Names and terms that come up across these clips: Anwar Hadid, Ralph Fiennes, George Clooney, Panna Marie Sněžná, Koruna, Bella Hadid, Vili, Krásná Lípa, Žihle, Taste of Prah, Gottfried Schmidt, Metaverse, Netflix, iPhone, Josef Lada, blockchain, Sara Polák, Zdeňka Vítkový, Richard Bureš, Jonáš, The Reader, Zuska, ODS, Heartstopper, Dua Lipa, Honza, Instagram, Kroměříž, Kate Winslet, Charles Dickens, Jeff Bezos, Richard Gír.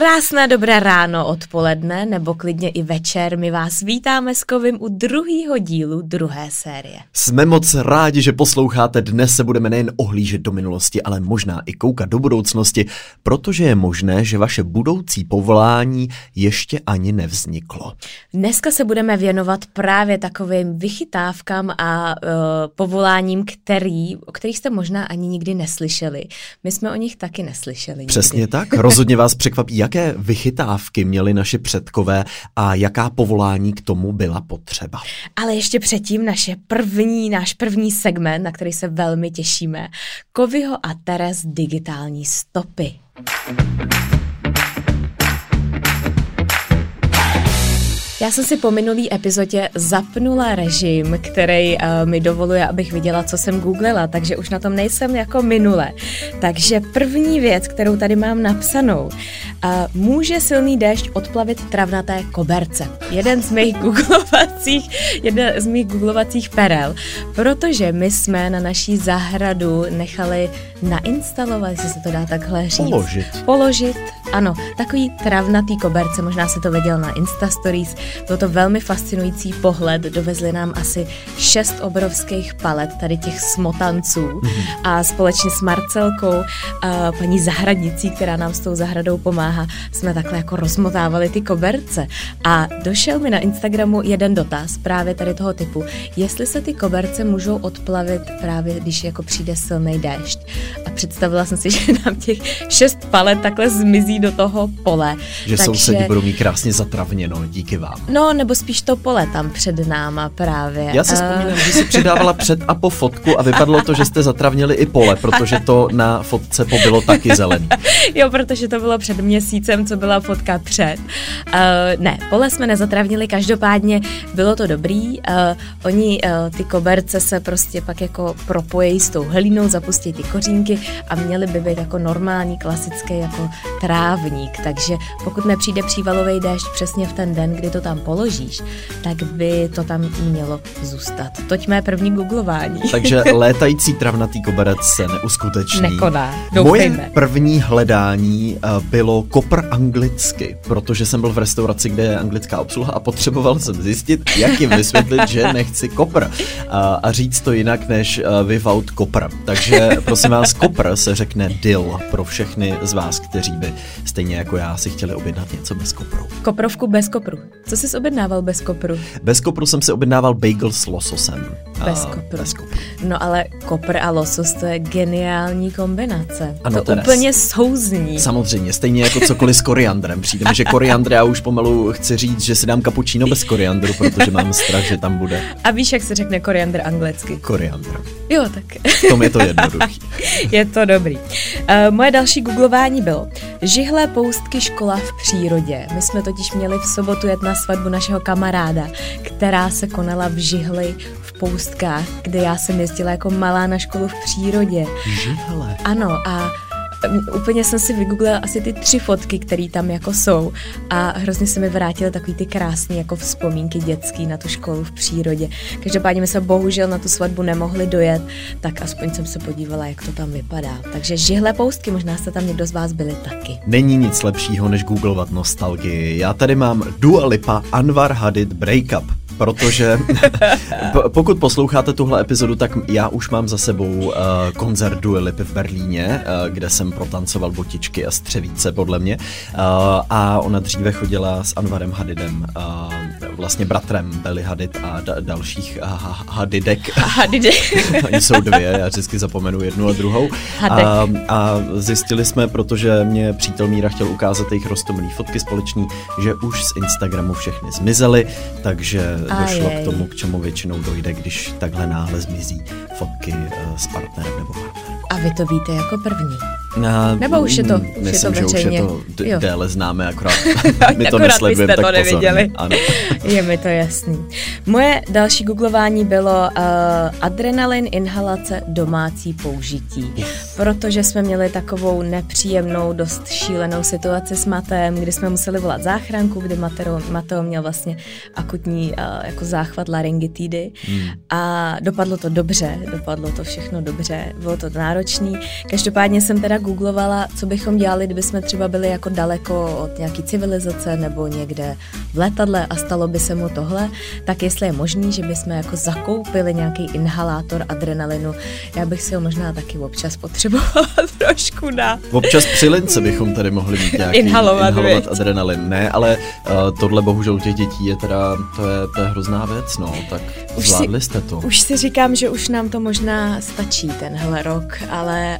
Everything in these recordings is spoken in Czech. Krásné dobré ráno, odpoledne nebo klidně i večer. My vás vítáme s Kovim u druhého dílu druhé série. Jsme moc rádi, že posloucháte. Dnes se budeme nejen ohlížet do minulosti, ale možná i koukat do budoucnosti, protože je možné, že vaše budoucí povolání ještě ani nevzniklo. Dneska se budeme věnovat právě takovým vychytávkám a povoláním, o kterých jste možná ani nikdy neslyšeli. My jsme o nich taky neslyšeli. Nikdy. Přesně tak. Rozhodně vás překvapí, jaké vychytávky měli naše předkové a jaká povolání k tomu byla potřeba. Ale ještě předtím náš první segment, na který se velmi těšíme. Koviho a Teres digitální stopy. Já jsem si po minulý epizodě zapnula režim, který mi dovoluje, abych viděla, co jsem googlila, takže už na tom nejsem jako minule. Takže první věc, kterou tady mám napsanou, může silný déšť odplavit travnaté koberce. Jeden z mých googlovacích perel, protože my jsme na naší zahradu nechali nainstalovat, jestli se to dá takhle říct. Položit, ano, takový travnatý koberce, možná se to viděl na Instastories. Byl to velmi fascinující pohled, dovezli nám asi 6 obrovských palet tady těch smotanců a společně s Marcelkou, paní zahradnicí, která nám s tou zahradou pomáhá, jsme takhle jako rozmotávali ty koberce a došel mi na Instagramu jeden dotaz právě tady toho typu, jestli se ty koberce můžou odplavit právě, když jako přijde silný déšť. A představila jsem si, že nám těch 6 palet takhle zmizí do toho pole. Že takže sousedi budou mít krásně zatravněno, díky vám. No, nebo spíš to pole tam před náma právě. Já si vzpomínám, že si přidávala před a po fotku a vypadlo to, že jste zatravnili i pole, protože to na fotce pobylo taky zelený. Jo, protože to bylo před měsícem, co byla fotka před. Ne, pole jsme nezatravnili, každopádně bylo to dobrý. Oni ty koberce se prostě pak jako propojí s tou hlínou, zapustí ty kořínky a měly by být jako normální, klasický jako trávník. Takže pokud nepřijde přívalový déšť přesně v ten den, kdy to tam položíš, tak by to tam mělo zůstat. Toť mé první googlování. Takže létající travnatý koberec se neuskuteční. Nekoná, doufejme. Moje první hledání bylo kopr anglicky, protože jsem byl v restauraci, kde je anglická obsluha a potřeboval jsem zjistit, jak jim vysvětlit, že nechci kopr. A říct to jinak, než without kopr. Takže prosím vás, kopr se řekne dill pro všechny z vás, kteří by stejně jako já si chtěli objednat něco bez kopru. Koprovku bez kopru. Co jsi objednával bez kopru? Bez kopru jsem si objednával bagel s lososem. Bez kopru. No ale kopr a losos, to je geniální kombinace. Ano, to úplně souzní. Samozřejmě, stejně jako cokoliv s koriandrem. Přijde mi, že koriandr, já už pomalu chci říct, že si dám kapučíno bez koriandru, protože mám strach, že tam bude. A víš, jak se řekne koriandr anglicky? Koriandr. Jo, tak. V tom je to jednoduchý. Je to dobrý. Moje další googlování bylo žihlé poustky škola v přírodě. My jsme totiž měli v sobotu jet na svatbu našeho kamaráda, která se konala v Žihli v Poustkách, kde já jsem jezdila jako malá na školu v přírodě. Žihle. Ano a úplně jsem si vygooglila asi ty 3 fotky, které tam jako jsou a hrozně se mi vrátily takový ty krásné jako vzpomínky dětský na tu školu v přírodě. Každopádně my se bohužel na tu svatbu nemohli dojet, tak aspoň jsem se podívala, jak to tam vypadá. Takže žihlé poustky, možná jste tam někdo z vás byli taky. Není nic lepšího, než googlovat nostalgii. Já tady mám Dua Lipa, Anwar Hadid, Breakup. Protože pokud posloucháte tuhle epizodu, tak já už mám za sebou koncert Dua Lipy v Berlíně, kde jsem protancoval botičky a střevíce, podle mě. A ona dříve chodila s Anwarem Hadidem, vlastně bratrem Belly Hadid a dalších Hadidek. Oni jsou 2, já vždycky zapomenu jednu a druhou. A zjistili jsme, protože mě přítel Míra chtěl ukázat jejich roztomilý fotky společní, že už z Instagramu všechny zmizely, takže došlo k tomu, k čemu většinou dojde, když takhle náhle zmizí fotky s partnerem nebo partnerkou. A vy to víte jako první? Nebo už je to veřejně? Myslím, že už je to déle známe, akorát my to nesledujeme, tak neviděli. Ano. Je mi to jasný. Moje další googlování bylo adrenalin inhalace domácí použití. Yes. Protože jsme měli takovou nepříjemnou, dost šílenou situaci s Matem, kdy jsme museli volat záchranku, kdy Mateo měl vlastně akutní jako záchvat laryngitidy a dopadlo to dobře, dopadlo to všechno dobře, bylo to náročný. Každopádně jsem teda googlovala, co bychom dělali, kdyby jsme třeba byli jako daleko od nějaký civilizace nebo někde v letadle a stalo by se mu tohle, tak jestli je možný, že bychom jako zakoupili nějaký inhalátor adrenalinu, já bych si ho možná taky občas potřebovala trošku na... Občas při lince bychom tady mohli mít nějaký inhalovat adrenalin, ne, ale tohle bohužel u těch dětí je teda, to je hrozná věc, no, tak už zvládli jste to. Už si říkám, že už nám to možná stačí tenhle rok, ale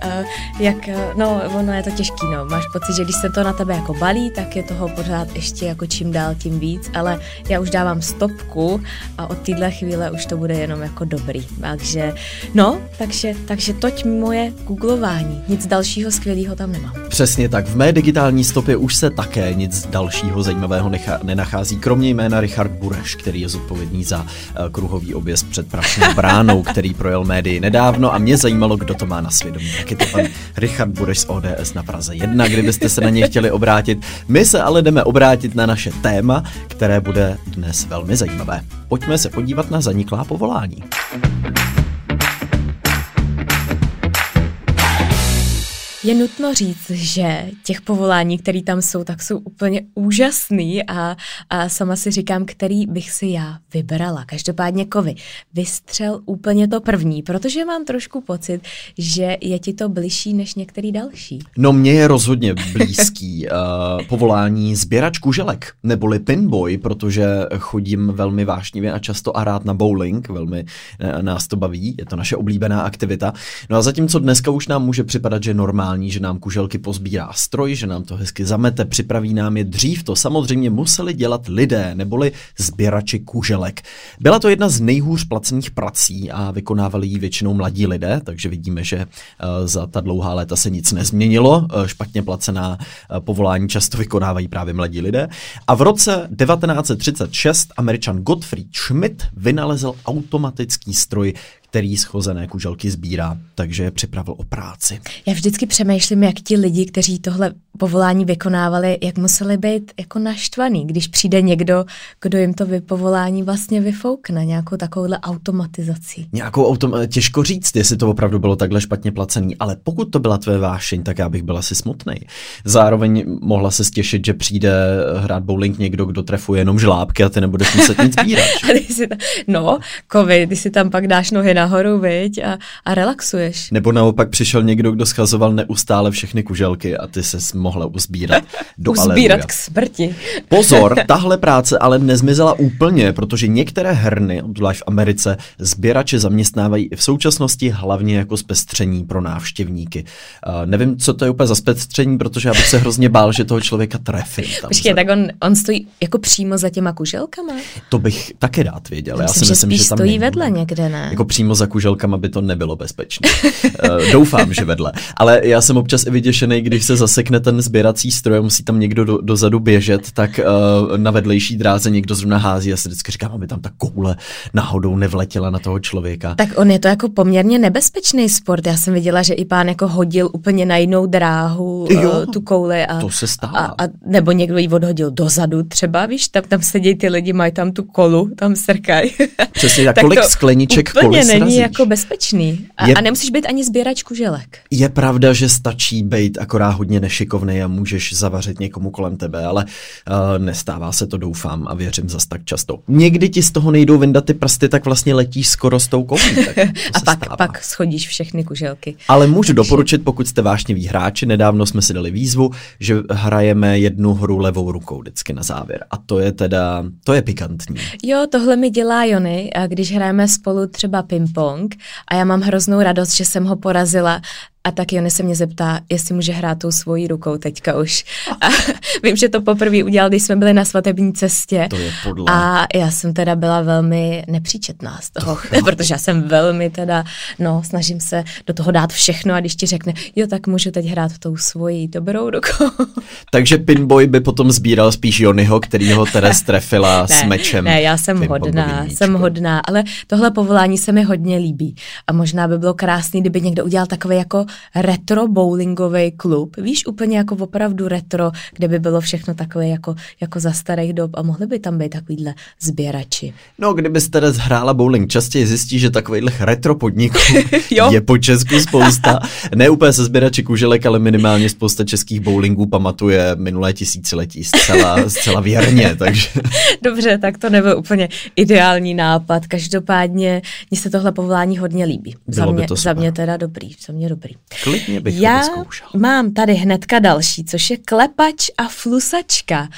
ono je to těžký, no, máš pocit, že když se to na tebe jako balí, tak je toho pořád ještě jako čím dál tím víc, ale já už dávám stopku a od téhle chvíle už to bude jenom jako dobrý, takže toť moje googlování, nic dalšího skvělého tam nemám. Přesně tak, v mé digitální stopě už se také nic dalšího zajímavého nenachází, kromě jména Richard Bureš, který je zodpovědný za kruhový objezd před Prašnou bránou, který projel médii nedávno a mě zajímalo, kdo to má na svědomí. Jak je to pan Richard Bureš z ODS na Praze 1, kdybyste se na něj chtěli obrátit. My se ale jdeme obrátit na naše téma, které bude dnes velmi zajímavé. Pojďme se podívat na zaniklá povolání. Je nutno říct, že těch povolání, které tam jsou, tak jsou úplně úžasný a sama si říkám, který bych si já vybrala. Každopádně Kovy, vystřel úplně to první, protože mám trošku pocit, že je ti to bližší než některý další. No mně je rozhodně blízký povolání sběrač kuželek, neboli pinboy, protože chodím velmi vášnivě a často a rád na bowling, velmi nás to baví, je to naše oblíbená aktivita. No a zatímco dneska už nám může připadat, že normálně, že nám kuželky pozbírá stroj, že nám to hezky zamete, připraví nám je, dřív to samozřejmě museli dělat lidé, neboli sběrači kuželek. Byla to jedna z nejhůř placených prací a vykonávali ji většinou mladí lidé, takže vidíme, že za ta dlouhá léta se nic nezměnilo. Špatně placená povolání často vykonávají právě mladí lidé. A v roce 1936 Američan Gottfried Schmidt vynalezl automatický stroj, který schozené kuželky sbírá, takže je připravil o práci. Já vždycky přemýšlím, jak ti lidi, kteří tohle povolání vykonávali, jak museli být jako naštvaný, když přijde někdo, kdo jim to povolání vlastně vyfoukne, nějakou takovouhle automatizaci. Těžko říct, jestli to opravdu bylo takhle špatně placený, ale pokud to byla tvé vášeň, tak já bych byla asi smutnej. Zároveň mohla se stěšit, že přijde hrát bowling někdo, kdo trefuje jenom žlábky a ty nebudeš muset nic sbírat. Ty si tam pak dáš nohy nahoru, viď, a relaxuješ. Nebo naopak přišel někdo, kdo schazoval neustále všechny kuželky a ty ses mohla uzbírat do Uzbírat k smrti. Pozor, tahle práce ale nezmizela úplně, protože některé herny, obzvlášť v Americe, sběrače zaměstnávají i v současnosti hlavně jako zpestření pro návštěvníky. Nevím, co to je úplně za zpestření, protože já bych se hrozně bál, že toho člověka trefí. Počkej, tak on stojí jako přímo za těma kuželkama? To bych taky rád věděl. Já si myslím, že tam stojí vedle někde, ne? Jako přímo za kuželkama by to nebylo bezpečné. Doufám, že vedle. Ale já jsem občas i vyděšený, když se zasekne ten sběrací stroj, musí tam někdo dozadu běžet, tak na vedlejší dráze někdo zrovna hází a se vždycky říkám, aby tam ta koule náhodou nevletěla na toho člověka. Tak on je to jako poměrně nebezpečný sport. Já jsem viděla, že i pán jako hodil úplně na jinou dráhu tu kouli a to se stává. A nebo někdo ji odhodil dozadu třeba, víš, tam sedí ty lidi, mají tam tu kolu, tam srkají. Přesně tak, kolik skleniček koly není jako bezpečný. A nemusíš být ani sběrač kuželek. Je pravda, že stačí být akorát hodně nešikovnej a můžeš zavařit někomu kolem tebe, ale nestává se to, doufám a věřím, zas tak často. Někdy ti z toho nejdou vyndat ty prsty, tak vlastně letíš skoro s tou koulí. A pak schodíš všechny kuželky. Ale můžu doporučit, pokud jste vášniví hráči, nedávno jsme si dali výzvu, že hrajeme jednu hru levou rukou vždycky na závěr. A to je pikantní. Jo, tohle mi dělá Jony, když hrajeme spolu třeba ping-pong a já mám hroznou radost, že jsem ho porazila. A tak Jony se mě zeptá, jestli může hrát tou svojí rukou teďka už. A vím, že to poprvé udělal, když jsme byli na svatební cestě. To je podle. A já jsem teda byla velmi nepříčetná z toho, protože já jsem velmi snažím se do toho dát všechno a když ti řekne, jo, tak můžu teď hrát tou svojí dobrou rukou. Takže pinboy by potom sbíral spíš Jonyho, který ho teda strefila s mečem. Ne, já jsem hodná, ale tohle povolání se mi hodně líbí. A možná by bylo krásný, kdyby někdo udělal takové jako retro bowlingový klub, víš, úplně jako opravdu retro, kde by bylo všechno takové jako za starých dob a mohly by tam být takovýhle sběrači. No, kdyby teda hrála bowling, častěji zjistí, že takových retro podniků je po Česku spousta. Ne úplně se sběrači kuželek, ale minimálně spousta českých bowlingů pamatuje minulé tisíciletí zcela věrně, takže... Dobře, tak to nebyl úplně ideální nápad. Každopádně mně se tohle povolání hodně líbí. Za mě dobrý. Klidně bych ho vyzkoušel. Já mám tady hnedka další, což je klepač a flusačka.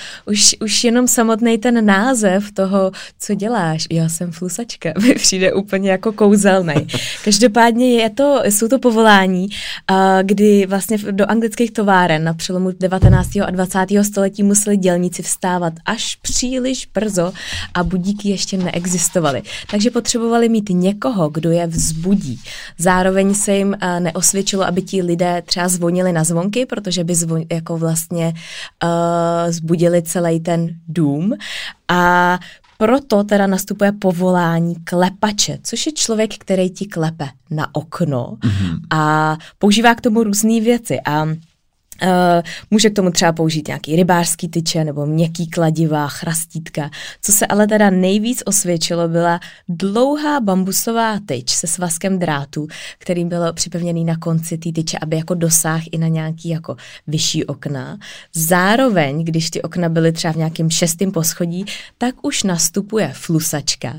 Už jenom samotný ten název toho, co děláš. Já jsem flusačka, mi přijde úplně jako kouzelnej. Každopádně jsou to povolání, kdy vlastně do anglických továren na přelomu 19. a 20. století museli dělníci vstávat až příliš brzo a budíky ještě neexistovaly. Takže potřebovali mít někoho, kdo je vzbudí. Zároveň se jim neosvědčilo, aby ti lidé třeba zvonili na zvonky, protože by zbudili celý ten dům. A proto teda nastupuje povolání klepače, což je člověk, který ti klepe na okno a používá k tomu různé věci a může k tomu třeba použít nějaký rybářský tyče nebo měkký kladiva, chrastítka. Co se ale teda nejvíc osvědčilo, byla dlouhá bambusová tyč se svazkem drátů, který byl připevněný na konci té tyče, aby jako dosáhl i na nějaký jako vyšší okna. Zároveň, když ty okna byly třeba v nějakém 6. poschodí, tak už nastupuje flusačka,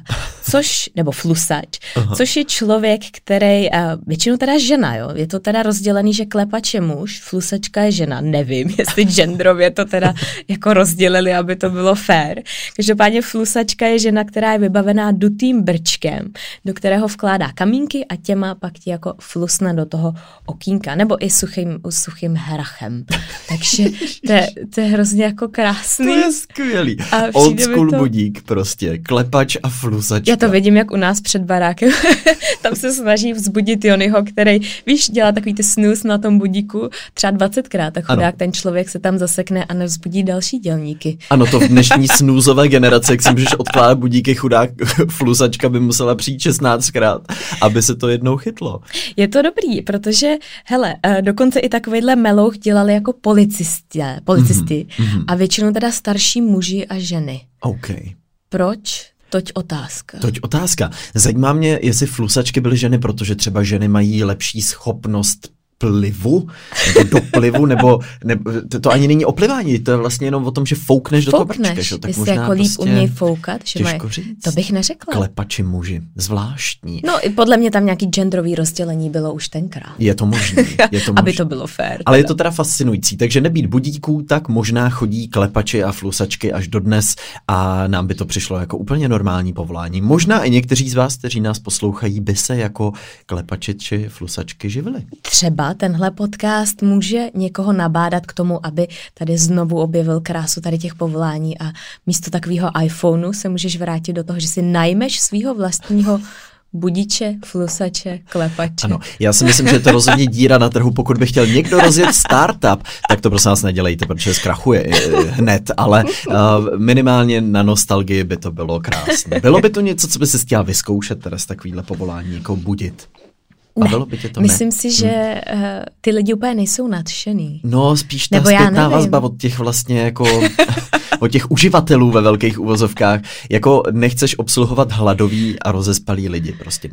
což je člověk, který většinou teda žena, jo? Je to teda rozdělený, že klepač je muž, flusačka je žena. Nevím, jestli genderově to teda jako rozdělili, aby to bylo fair. Každopádně flusačka je žena, která je vybavená dutým brčkem, do kterého vkládá kamínky a těma pak ti jako flusne do toho okýnka, nebo i suchým hrachem. Takže to je hrozně jako krásný. To je skvělý. Old school budík prostě. Klepač a flusačka. Já to vidím, jak u nás před barákem. Tam se snaží vzbudit Jonyho, který, víš, dělá takový ty snus na tom budíku, třeba 20krát, a chudák ten člověk se tam zasekne a nevzbudí další dělníky. Ano, to v dnešní snůzové generace, jak si můžeš odkládat budíky, chudák flusačka by musela přijít 16krát, aby se to jednou chytlo. Je to dobrý, protože, hele, dokonce i takovýhle melouch dělali jako policisty a většinou teda starší muži a ženy. Okay. Proč? Toť otázka. Zajímá mě, jestli flusačky byly ženy, protože třeba ženy mají lepší schopnost doplivu, nebo to ani není oplivání, to je vlastně jenom o tom, že foukneš do toho brčka. Tak možná jako líp prostě umějí foukat, že mají, to bych neřekla. Klepači muži, zvláštní. No podle mě tam nějaký genderový rozdělení bylo už tenkrát. Je to možný. Aby to bylo fér. Ale je to teda fascinující, takže nebýt budíků, tak možná chodí klepači a flusačky až dodnes a nám by to přišlo jako úplně normální povolání. Možná i někteří z vás, kteří nás poslouchají, by se jako klepači či flusačky živili. Třeba tenhle podcast může někoho nabádat k tomu, aby tady znovu objevil krásu tady těch povolání a místo takového iPhoneu se můžeš vrátit do toho, že si najmeš svého vlastního budiče, flusače, klepače. Ano, já si myslím, že to rozhodně díra na trhu, pokud by chtěl někdo rozjet startup, tak to prosím vás nedělejte, protože zkrachuje hned, ale minimálně na nostalgii by to bylo krásné. Bylo by to něco, co by se chtěla vyzkoušet teda z takovýhle povolání, jako budit. Myslím si, že ty lidi úplně nejsou nadšený. No, spíš ta zpětná vazba od těch vlastně jako... od těch uživatelů ve velkých uvozovkách, jako nechceš obsluhovat hladový a rozespalý lidi, prostě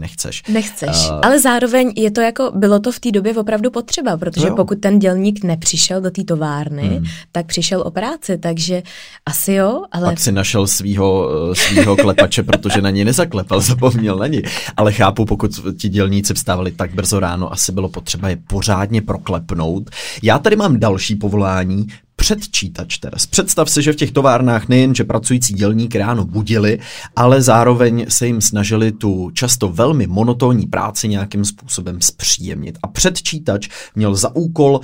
nechceš. Ale zároveň je to jako, bylo to v té době opravdu potřeba, protože pokud ten dělník nepřišel do té továrny, tak přišel o práci, takže asi jo, ale... Pak si našel svýho klepače, protože na něj nezaklepal, zapomněl na něj. Ale chápu, pokud ti dělníci vstávali tak brzo ráno, asi bylo potřeba je pořádně proklepnout. Já tady mám další povolání, předčítač teraz. Představ si, že v těch továrnách nejen, že pracující dělník ráno budili, ale zároveň se jim snažili tu často velmi monotónní práci nějakým způsobem zpříjemnit. A předčítač měl za úkol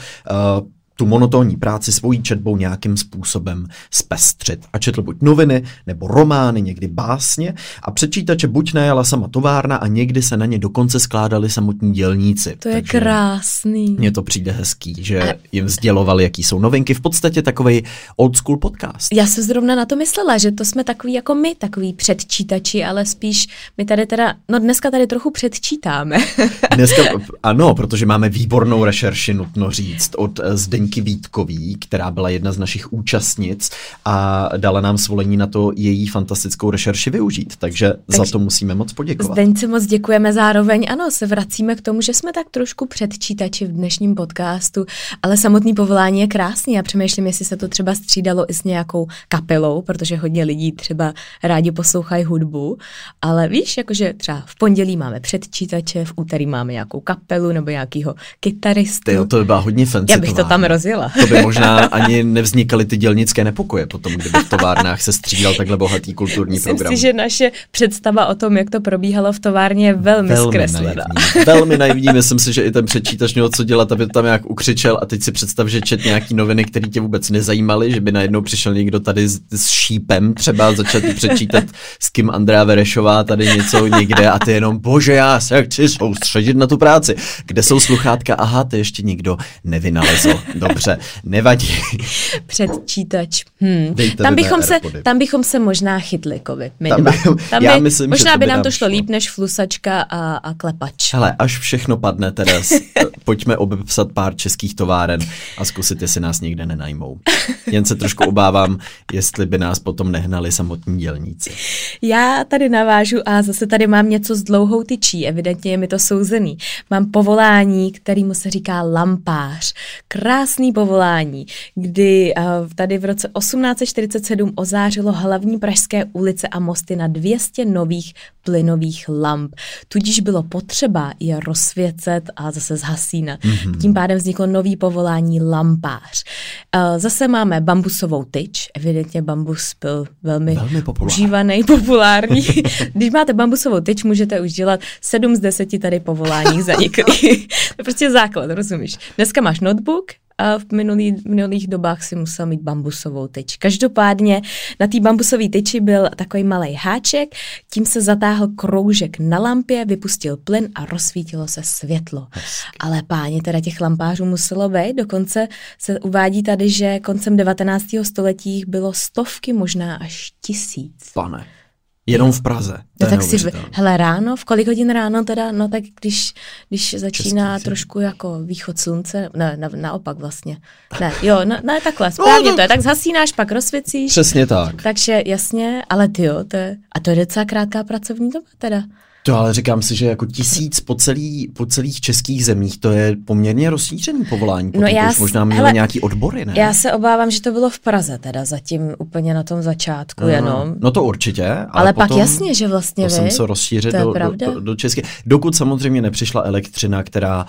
tu monotónní práci svojí četbou nějakým způsobem zpestřit. A četl buď noviny, nebo romány, někdy básně a přečítače buď najala sama továrna a někdy se na ně dokonce skládali samotní dělníci. To je krásný. Mně to přijde hezký, že jim sdělovali, jaký jsou novinky. V podstatě takovej old school podcast. Já jsem zrovna na to myslela, že to jsme takový jako my, takový předčítači, ale spíš my tady teda, no dneska tady trochu předčítáme. Dneska, ano, protože máme výbornou rešerši, nutno říct, od Zdeňky Vítkový, která byla jedna z našich účastnic a dala nám svolení na to její fantastickou rešerši využít, takže za to musíme moc poděkovat. Zdeňce moc děkujeme, zároveň ano, se vracíme k tomu, že jsme tak trošku předčítači v dnešním podcastu, ale samotný povolání je krásný a přemýšlím, jestli se to třeba střídalo i s nějakou kapelou, protože hodně lidí třeba rádi poslouchají hudbu, ale víš, jakože třeba v pondělí máme předčítače, v úterý máme nějakou kapelu nebo nějakýho kytaristu. Jo, to by byla hodně fancy. Já bych to tam rozjela. To by možná ani nevznikaly ty dělnické nepokoje potom, kdyby v továrnách se střídal takhle bohatý kulturní program. Myslím si, že naše představa o tom, jak to probíhalo v továrně, je velmi zkreslená. Velmi naivní, myslím si, že i ten předčítač měl co dělat, aby tam nějak ukřičel a teď si představ, že čet nějaký noviny, které tě vůbec nezajímaly, že by najednou přišel někdo tady s šípem třeba začal přečítat, s kým Andrea Verešová tady něco někde a ty jenom bože, já se chci soustředit na tu práci. Kde jsou sluchátka? Aha, ty ještě nikdo nevynalezl. Dobře, nevadí. Předčítač. Tam bychom se možná chytli, Kovi. Možná by nám to šlo líp než flusačka a klepač. Hele, až všechno padne, Teres, pojďme obepsat pár českých továren a zkusit, jestli nás někde nenajmou. Jen se trošku obávám, jestli by nás potom nehnali samotní dělníci. Já tady navážu a zase tady mám něco s dlouhou tyčí, evidentně je mi to souzený. Mám povolání, kterému se říká lampář. Krásný povolání, kdy tady v roce 1847 ozářilo hlavní pražské ulice a mosty na 200 nových plynových lamp. Tudíž bylo potřeba je rozsvěcet a zase zhasínat. Mm-hmm. Tím pádem vzniklo nový povolání lampář. Zase máme bambusovou tyč. Evidentně bambus byl velmi užívaný, populární. Když máte bambusovou tyč, můžete už dělat 7 z 10 tady povolání zaniklých. To prostě základ, rozumíš? Dneska máš notebook, a v minulých dobách si musel mít bambusovou tyč. Každopádně na té bambusové tyči byl takový malej háček, tím se zatáhl kroužek na lampě, vypustil plyn a rozsvítilo se světlo. Ale páni, teda těch lampářů muselo být, dokonce se uvádí tady, že koncem 19. století bylo 100, možná až 1000. Pane. Jenom v Praze. No tak si, hele, ráno, v kolik hodin ráno teda, no tak když začíná Český trošku jako východ slunce, ne, naopak vlastně. Ne, jo, ne, takhle, správně to je, tak zhasínáš, pak rozsvěcíš. Přesně tak. Takže jasně, ale tyjo, to je docela krátká pracovní doba teda. To ale říkám si, že jako 1000 po celých českých zemích, to je poměrně rozšířený povolání, protože už možná měli nějaký odbory, ne? Já se obávám, že to bylo v Praze teda zatím úplně na tom začátku jenom. No to určitě. Ale potom, pak jasně, že vlastně to jsem se rozšířil do České. Dokud samozřejmě nepřišla elektřina, která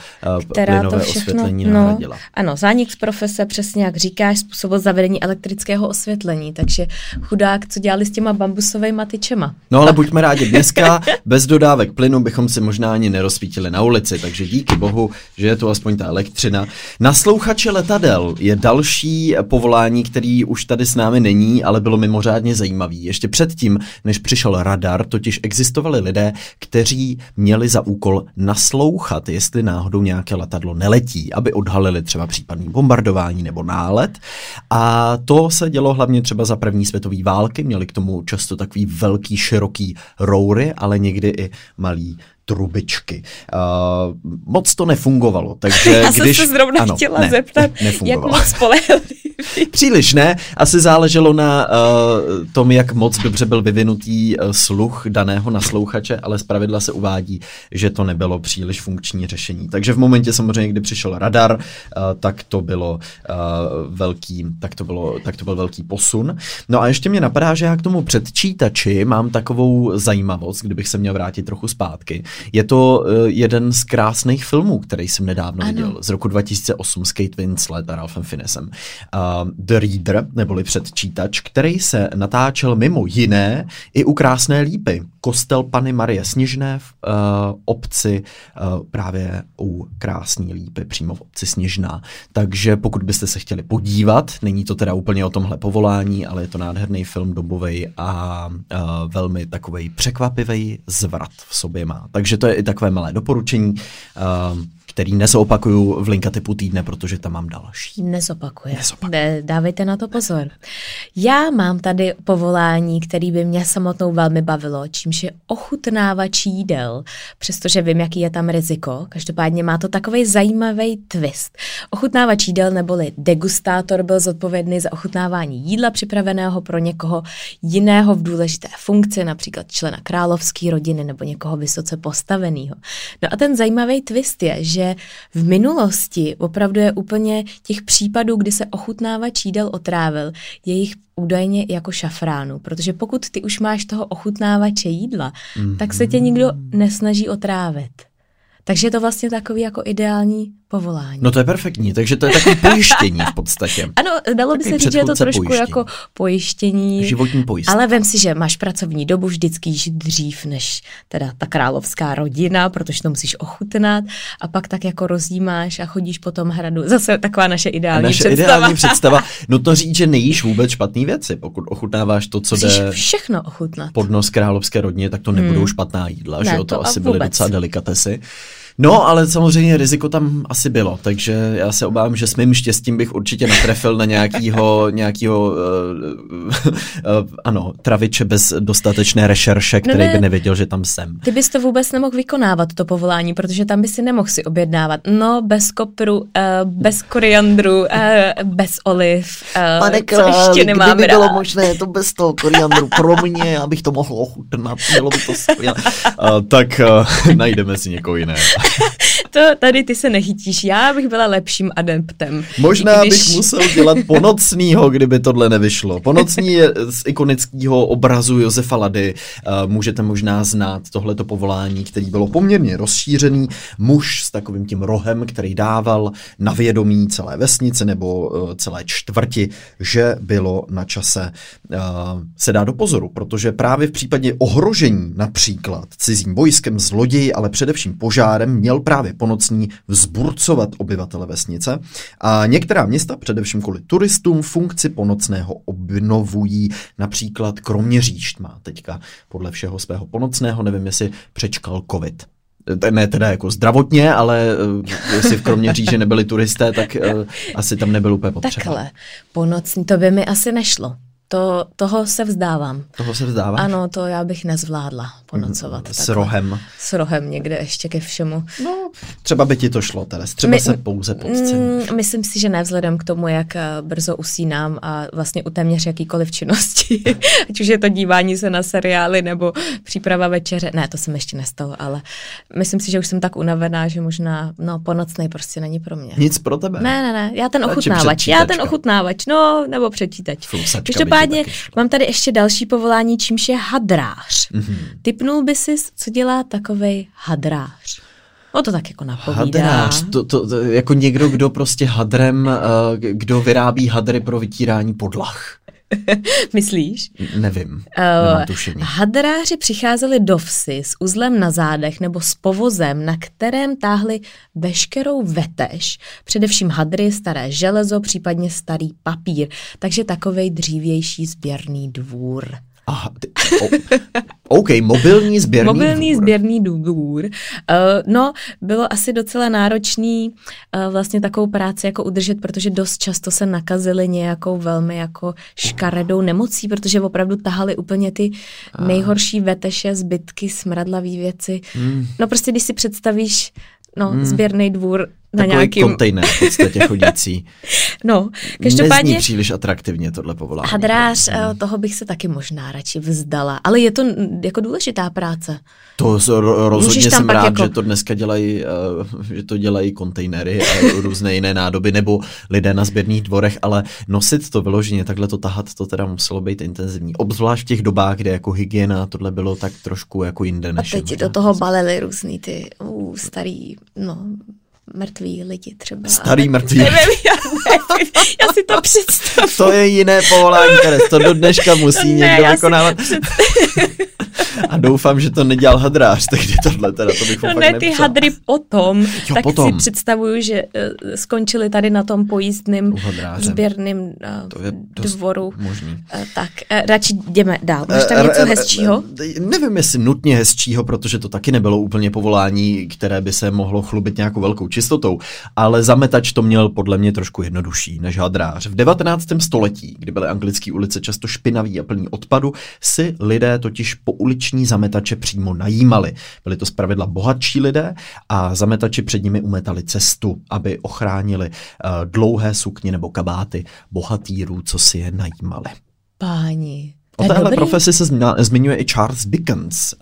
plynové osvětlení nahradila. Ano, zánik z profese, přesně jak říkáš, způsobil zavedení elektrického osvětlení, takže chudák, co dělali s těma bambusovejma tyčema. No ale buďme rádi, dneska bez dávek plynu bychom si možná ani nerozsvítili na ulici, takže díky bohu, že je tu aspoň ta elektřina. Naslouchače letadel je další povolání, který už tady s námi není, ale bylo mimořádně zajímavý. Ještě předtím, než přišel radar, totiž existovali lidé, kteří měli za úkol naslouchat, jestli náhodou nějaké letadlo neletí, aby odhalili třeba případný bombardování nebo nálet. A to se dělo hlavně třeba za první světové války, měli k tomu často takový velký, široký roury, ale někdy i malý trubičky. Moc to nefungovalo, takže já jsem se zrovna chtěla zeptat, jak moc spolehlivý. Příliš ne, asi záleželo na tom, jak moc dobře byl vyvinutý sluch daného naslouchače, ale zpravidla se uvádí, že to nebylo příliš funkční řešení. Takže v momentě samozřejmě, kdy přišel radar, tak to byl velký posun. No a ještě mě napadá, že já k tomu předčítači mám takovou zajímavost, kdybych se měl vrátit trochu zpátky. Je to jeden z krásných filmů, který jsem nedávno viděl, z roku 2008 s Kate Winslet a Ralphem Finnesem. The Reader, neboli Předčítač, který se natáčel mimo jiné i u Krásné Lípy. Kostel Panny Marie Sněžné v obci, právě u Krásné Lípy, přímo v obci Sněžná. Takže pokud byste se chtěli podívat, není to teda úplně o tomhle povolání, ale je to nádherný film, dobovej a velmi takovej překvapivý zvrat v sobě má. Takže to je i takové malé doporučení, který nezopakuju v linka typu týdne, protože tam mám další. Nezopakuje. Dávejte na to pozor. Já mám tady povolání, který by mě samotnou velmi bavilo, čímž je ochutnávač jídel, přestože vím, jaký je tam riziko. Každopádně má to takovej zajímavý twist. Ochutnávač jídel neboli degustátor byl zodpovědný za ochutnávání jídla připraveného pro někoho jiného v důležité funkci, například člena královské rodiny nebo někoho vysoce postaveného. No a ten zajímavý twist je, že v minulosti opravdu je úplně těch případů, kdy se ochutnávač jídel otrávil, je jich údajně jako šafránu, protože pokud ty už máš toho ochutnávače jídla, tak se tě nikdo nesnaží otrávit. Takže je to vlastně takový jako ideální povolání. No to je perfektní, takže to je takové pojištění v podstatě. Ano, dalo by se říct, že je to trošku pojištění. Jako pojištění. Životní pojistky. Ale vem si, že máš pracovní dobu vždycky již dřív než teda ta královská rodina, protože to musíš ochutnat a pak tak jako rozjímáš a chodíš po tom hradu. Zase taková naše ideální představa. No to říct, že nejíš vůbec špatný věci, pokud ochutnáváš to, co jde všechno ochutnat. Pod nos královské rodině, tak to nebudou špatná jídla, ne, že jo, to asi byly docela delikatesy. No, ale samozřejmě riziko tam asi bylo, takže já se obávám, že s mým štěstím bych určitě natrefil na nějakýho traviče bez dostatečné rešerše, který by nevěděl, že tam jsem. Ty bys to vůbec nemohl vykonávat, to povolání, protože tam by si nemohl si objednávat. No, bez kopru, bez koriandru, bez oliv, pane král, kdyby bylo možné to bez toho koriandru pro mě, abych to mohl ochutnat, mělo by to skvělé. Tak najdeme si někoho jiného. To tady ty se nechytíš, já bych byla lepším adeptem. Možná bych musel dělat Ponocnýho, kdyby tohle nevyšlo. Ponocní je z ikonického obrazu Josefa Lady. Můžete možná znát tohleto povolání, který bylo poměrně rozšířený. Muž s takovým tím rohem, který dával na vědomí celé vesnice nebo celé čtvrti, že bylo na čase se dát do pozoru, protože právě v případě ohrožení například cizím vojskem, zloději, ale především požárem měl právě Ponocní vzburcovat obyvatele vesnice a některá města, především kvůli turistům, funkci Ponocného obnovují. Například Kroměříž má teďka podle všeho svého Ponocného, nevím, jestli přečkal covid. Ne teda jako zdravotně, ale jestli v Kroměříži nebyli turisté, tak asi tam nebyl úplně potřeba. Takhle, Ponocní, to by mi asi nešlo. Toho se vzdávám. Ano, to já bych nezvládla ponocovat. S rohem. S rohem někde ještě ke všemu. No, třeba by ti to šlo, Teres. Třeba se pouze podcení. Myslím si, že ne, vzhledem k tomu, jak brzo usínám a vlastně u téměř jakýkoliv činnosti, ať už je to dívání se na seriály nebo příprava večeře. Ne, to se mi ještě nestalo, ale myslím si, že už jsem tak unavená, že možná Ponocnej prostě není pro mě. Nic pro tebe. Ne, já ten ochutnávač, nebo předčítač. Každopádně mám tady ještě další povolání, čímž je hadrář. Mm-hmm. Tipnul by si, co dělá takovej hadrář? No to tak jako napovídá. Hadrář, to jako někdo, kdo prostě hadrem, kdo vyrábí hadry pro vytírání podlah. Myslíš? Nevím. Hadráři přicházeli do vsi s uzlem na zádech nebo s povozem, na kterém táhli veškerou vetež, především hadry, staré železo, případně starý papír. Takže takovej dřívější sběrný dvůr. Aha, OK, mobilní sběrný dvůr. Mobilní sběrný dvůr. Bylo asi docela náročný vlastně takovou práci jako udržet, protože dost často se nakazili nějakou velmi jako škaredou nemocí, protože opravdu tahali úplně ty nejhorší veteše, zbytky, smradlavý věci. Prostě když si představíš no, sběrný dvůr na takový nějakým... Takový kontejner v podstatě chodící. No, každopádně... Nezní příliš atraktivně tohle povolání. Hadrář, toho bych se taky možná radši vzdala, ale je to jako důležitá práce. To rozhodně jsem rád, jako... že to dneska dělají, že to dělají kontejnery a různé jiné nádoby, nebo lidé na sběrných dvorech, ale nosit to vyloženě, takhle to tahat, to teda muselo být intenzivní. Obzvlášť v těch dobách, kde jako hygiena tohle bylo tak trošku jako jinde než. A teď do toho balili různý ty starý, no... mrtví lidi třeba. Starý mrtví. Já si to představu. To je jiné povolání, které to do dneška musí někdo vykonávat. A doufám, že to nedělal hadrář, takže tohle teda to bych fakt nepřál. Ne, ty hadry potom, jo, tak potom. Si představuju, že skončili tady na tom pojízdným sběrným dvoru. Možný. Tak, radši jdeme dál. Máš tam něco hezčího? Nevím, jestli nutně hezčího, protože to taky nebylo úplně povolání, které by se mohlo chlubit nějakou velkou čistotou, ale zametač to měl podle mě trošku jednodušší než hadrář. V 19. století, kdy byly anglické ulice často špinaví a plní odpadu, si lidé totiž pouliční zametače přímo najímali. Byli to zpravidla bohatší lidé a zametači před nimi umetali cestu, aby ochránili dlouhé sukně nebo kabáty bohatýrů, co si je najímali. Páni. O téhle profesi se zmiňuje i Charles Dickens,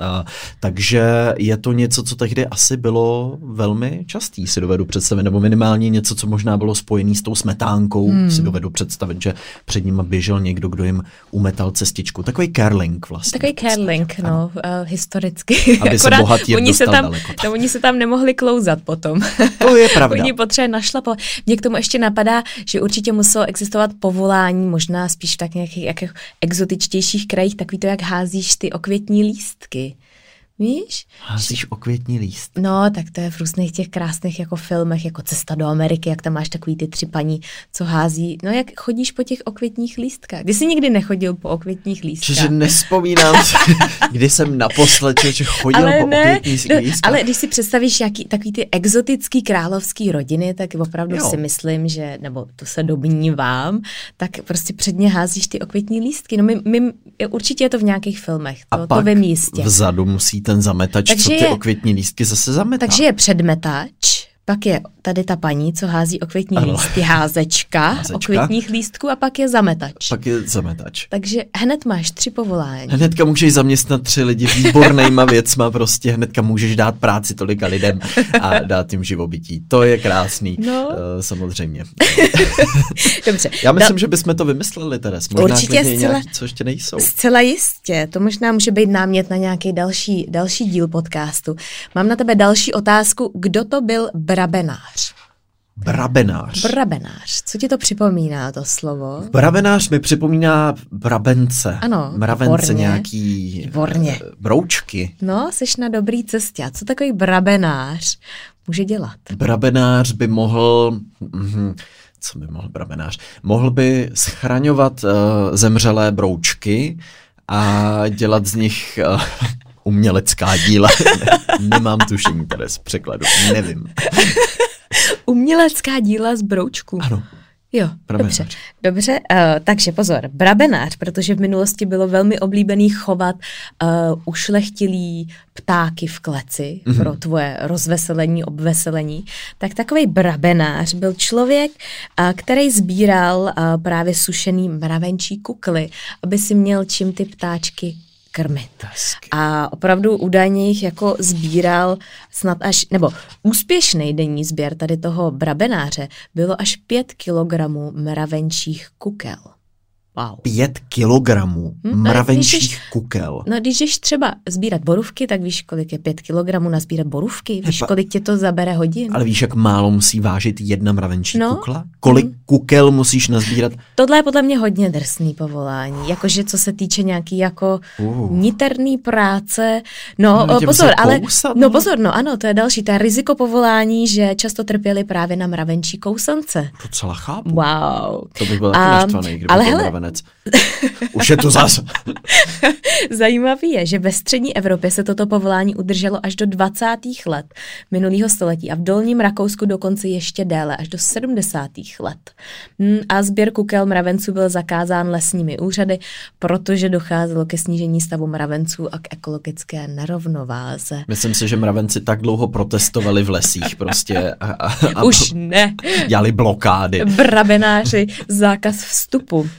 takže je to něco, co tehdy asi bylo velmi častý, si dovedu představit, nebo minimálně něco, co možná bylo spojený s tou smetánkou, si dovedu představit, že před nima běžel někdo, kdo jim umetal cestičku. Takový curling vlastně. Takový curling, no, historicky. Aby se bohatý dostal daleko. No, oni se tam nemohli klouzat potom. To je pravda. Oni potřebovali našlapovat. Mně k tomu ještě napadá, že určitě muselo existovat povolání, možná spíš tak nějakých exotičtějších krajích, takový to, jak házíš ty okvětní lístky. Víš? Házíš okvětní lístky. No, tak to je v různých těch krásných jako filmech, jako Cesta do Ameriky, jak tam máš takový ty tři paní, co hází. No, jak chodíš po těch okvětních lístkách? Kdy jsi nikdy nechodil po okvětních lístkách? Čiže nespomínám si, kdy jsem naposled chodil okvětních lístkách. Ale když si představíš takový ty exotický královský rodiny, tak opravdu si myslím, že, nebo to se domnívám, tak prostě předně házíš ty okvětní lístky. No, my určitě je to v nějakých filmech. To vím jistě. Vzadu musí ten zametač, takže co ty okvětní lístky zase zametá. Takže je předmetač, pak je tady ta paní, co hází okvětní lístky, házečka okvětních lístků a pak je zametač. Takže hned máš tři povolání. Hnedka můžeš zaměstnat tři lidi výbornýma věcma, prostě hnedka můžeš dát práci tolika lidem a dát jim živobytí. To je krásný, no. Samozřejmě. Dobře. Já myslím, že bychom to vymysleli teda. Určitě zcela, co ještě nejsou. Zcela jistě, to možná může být námět na nějaký další díl podcastu. Mám na tebe další otázku, kdo to byl Brabenář. Co ti to připomíná, to slovo? Brabenář mi připomíná brabence. Ano, mravence výborně, nějaký výborně. Broučky. No, seš na dobrý cestě. A co takový brabenář může dělat? Brabenář by mohl... co by mohl brabenář? Mohl by schraňovat zemřelé broučky a dělat z nich... umělecká díla. Nemám tušení tady z překladu, nevím. Umělecká díla z broučků. Ano. Jo, brabenář. Dobře, takže pozor, brabenář, protože v minulosti bylo velmi oblíbený chovat ušlechtilý ptáky v kleci pro tvoje rozveselení, obveselení. Tak takovej brabenář byl člověk, který sbíral právě sušený mravenčí kukly, aby si měl čím ty ptáčky krmit. A opravdu údajně jich jako sbíral snad až, nebo úspěšný denní sběr tady toho brabenáře bylo až 5 kilogramů mravenčích kukel. Wow. 5 kilogramů mravenčích kukel. No, když jdeš třeba sbírat borůvky, tak víš, kolik je 5 kilogramů na sbírat borůvky? Víš, kolik tě to zabere hodin? Ale víš, jak málo musí vážit jedna mravenčí kukla? Kolik kukel musíš nazbírat? Tohle je podle mě hodně drsný povolání. Jakože co se týče nějaký jako niterný práce. No, pozor, ale... Kousat, no pozor, no ano, to je další. To je riziko povolání, že často trpěli právě na mravenčí kousance. Docela chápu. Wow. To by byl taky naštvaný, kdyby konec. Už je to zas. Zajímavý je, že ve střední Evropě se toto povolání udrželo až do 20. let minulého století a v dolním Rakousku dokonce ještě déle, až do 70. let. A sběr kukel mravenců byl zakázán lesními úřady, protože docházelo ke snížení stavu mravenců a k ekologické nerovnováze. Myslím si, že mravenci tak dlouho protestovali v lesích prostě. Už ne. Dělali blokády. Brabenáři, zákaz vstupu.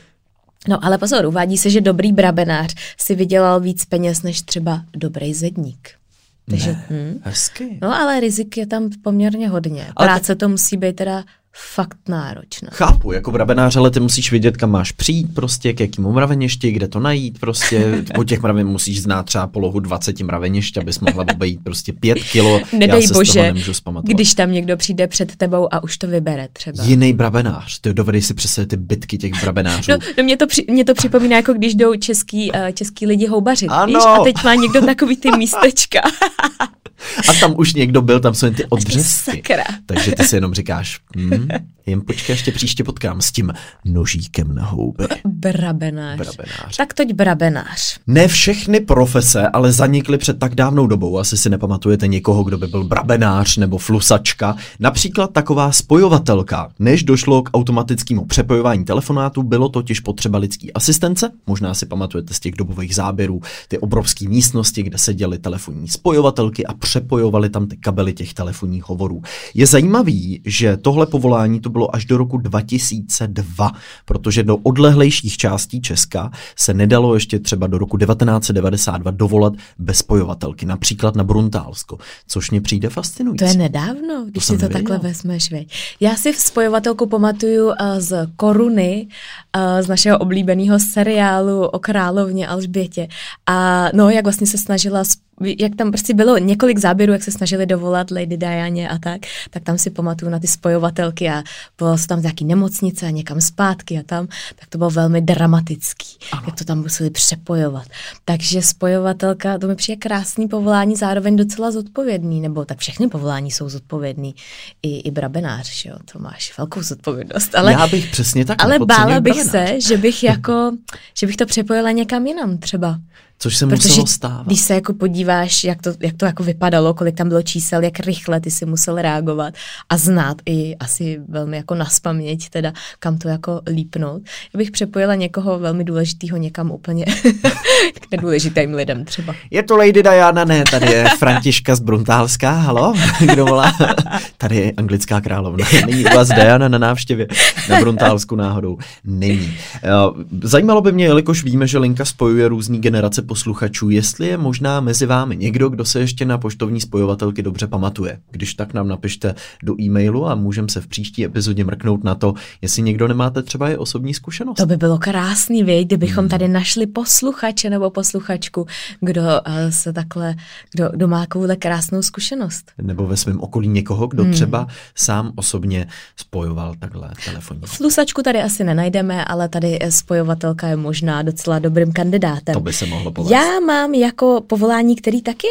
No ale pozor, uvádí se, že dobrý brabenář si vydělal víc peněz než třeba dobrý zedník. Takže, ne, hezky. No ale rizik je tam poměrně hodně. Práce to musí být teda fakt náročná. Chápu, jako brabenář, ale ty musíš vědět, kam máš přijít prostě, k jakému mraveništi, kde to najít prostě. Po těch mraven musíš znát třeba polohu 20 mravenišť, abys mohla obejít prostě 5 kilo. Nedej já se bože, z toho nemůžu zpamatovat. Když tam někdo přijde před tebou a už to vybere třeba. Jiný brabenář, ty dovedej si přesně ty bitky těch brabenářů. No mě to připomíná, jako když jdou český lidi houbařit, víš? A teď má někdo takový ty místečka. A tam už někdo byl, tam jsou jen ty odbřesky. Takže ty si jenom říkáš, jen počkej, ještě příště potkám s tím nožíkem na houby. Brabenář. Tak toť brabenář. Ne všechny profese, ale zanikly před tak dávnou dobou. Asi si nepamatujete někoho, kdo by byl brabenář nebo flusačka. Například taková spojovatelka. Než došlo k automatickému přepojování telefonátů, bylo totiž potřeba lidský asistence. Možná si pamatujete z těch dobových záběrů ty obrovské místnosti, kde seděly telefonní spojovatelky a přepojovaly tam ty kabely těch telefonních hovorů. Je zajímavý, že tohle povolání to bylo až do roku 2002, protože do odlehlejších částí Česka se nedalo ještě třeba do roku 1992 dovolat bez spojovatelky, například na Bruntálsko, což mě přijde fascinující. To je nedávno, když si to takhle vezmeš. Já si spojovatelku pamatuju z Koruny, z našeho oblíbeného seriálu o královně Alžbětě. A no, jak vlastně se snažila, jak tam prostě bylo několik záběrů, jak se snažili dovolat Lady Dianě a tak tam si pamatuju na ty spojovatelky a bylo tam nějaký nemocnice a někam zpátky a tam, tak to bylo velmi dramatický, jak to tam museli přepojovat. Takže spojovatelka, to mi přijde krásný povolání, zároveň docela zodpovědný, nebo tak všechny povolání jsou zodpovědný, i brabenář, jo, to máš velkou zodpovědnost. Ale, já bych přesně tak nepodcenil brabenář. Ale bála bych se, že bych to přepojila někam jinam třeba. Což se muselo stávat. Když se jako podíváš, jak to jako vypadalo, kolik tam bylo čísel, jak rychle ty si musel reagovat a znát i asi velmi jako naspaměť, teda kam to jako lípnout. Já bych přepojila někoho velmi důležitýho někam úplně k nedůležitým lidem třeba. Je to Lady Diana, ne, tady je Františka z Bruntálska, halo, kdo volá? Tady je anglická královna, není u vás Diana na návštěvě na Bruntálsku náhodou? Není. Zajímalo by mě, jelikož víme, že linka spojuje různý generace posluchačů, jestli je možná mezi vámi někdo, kdo se ještě na poštovní spojovatelky dobře pamatuje. Když tak nám napište do e-mailu a můžeme se v příští epizodě mrknout na to, jestli někdo nemáte třeba i osobní zkušenost. To by bylo krásný, věď, kdybychom tady našli posluchače nebo posluchačku, kdo má takovouhle krásnou zkušenost. Nebo ve svém okolí někoho, kdo třeba sám osobně spojoval takhle telefonní. Slusačku tady asi nenajdeme, ale tady spojovatelka je možná docela dobrým kandidátem. To by se mohlo. Já mám jako povolání, který taky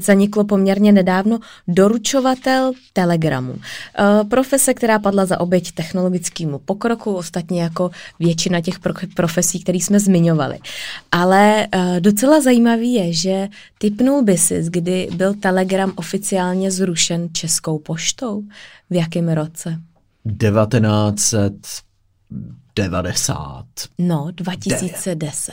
zaniklo poměrně nedávno, doručovatel telegramu. Profese, která padla za oběť technologickému pokroku, ostatně jako většina těch profesí, které jsme zmiňovali. Ale docela zajímavý je, že tipnul by si, kdy byl telegram oficiálně zrušen Českou poštou. V jakém roce? 1990. No, 2010.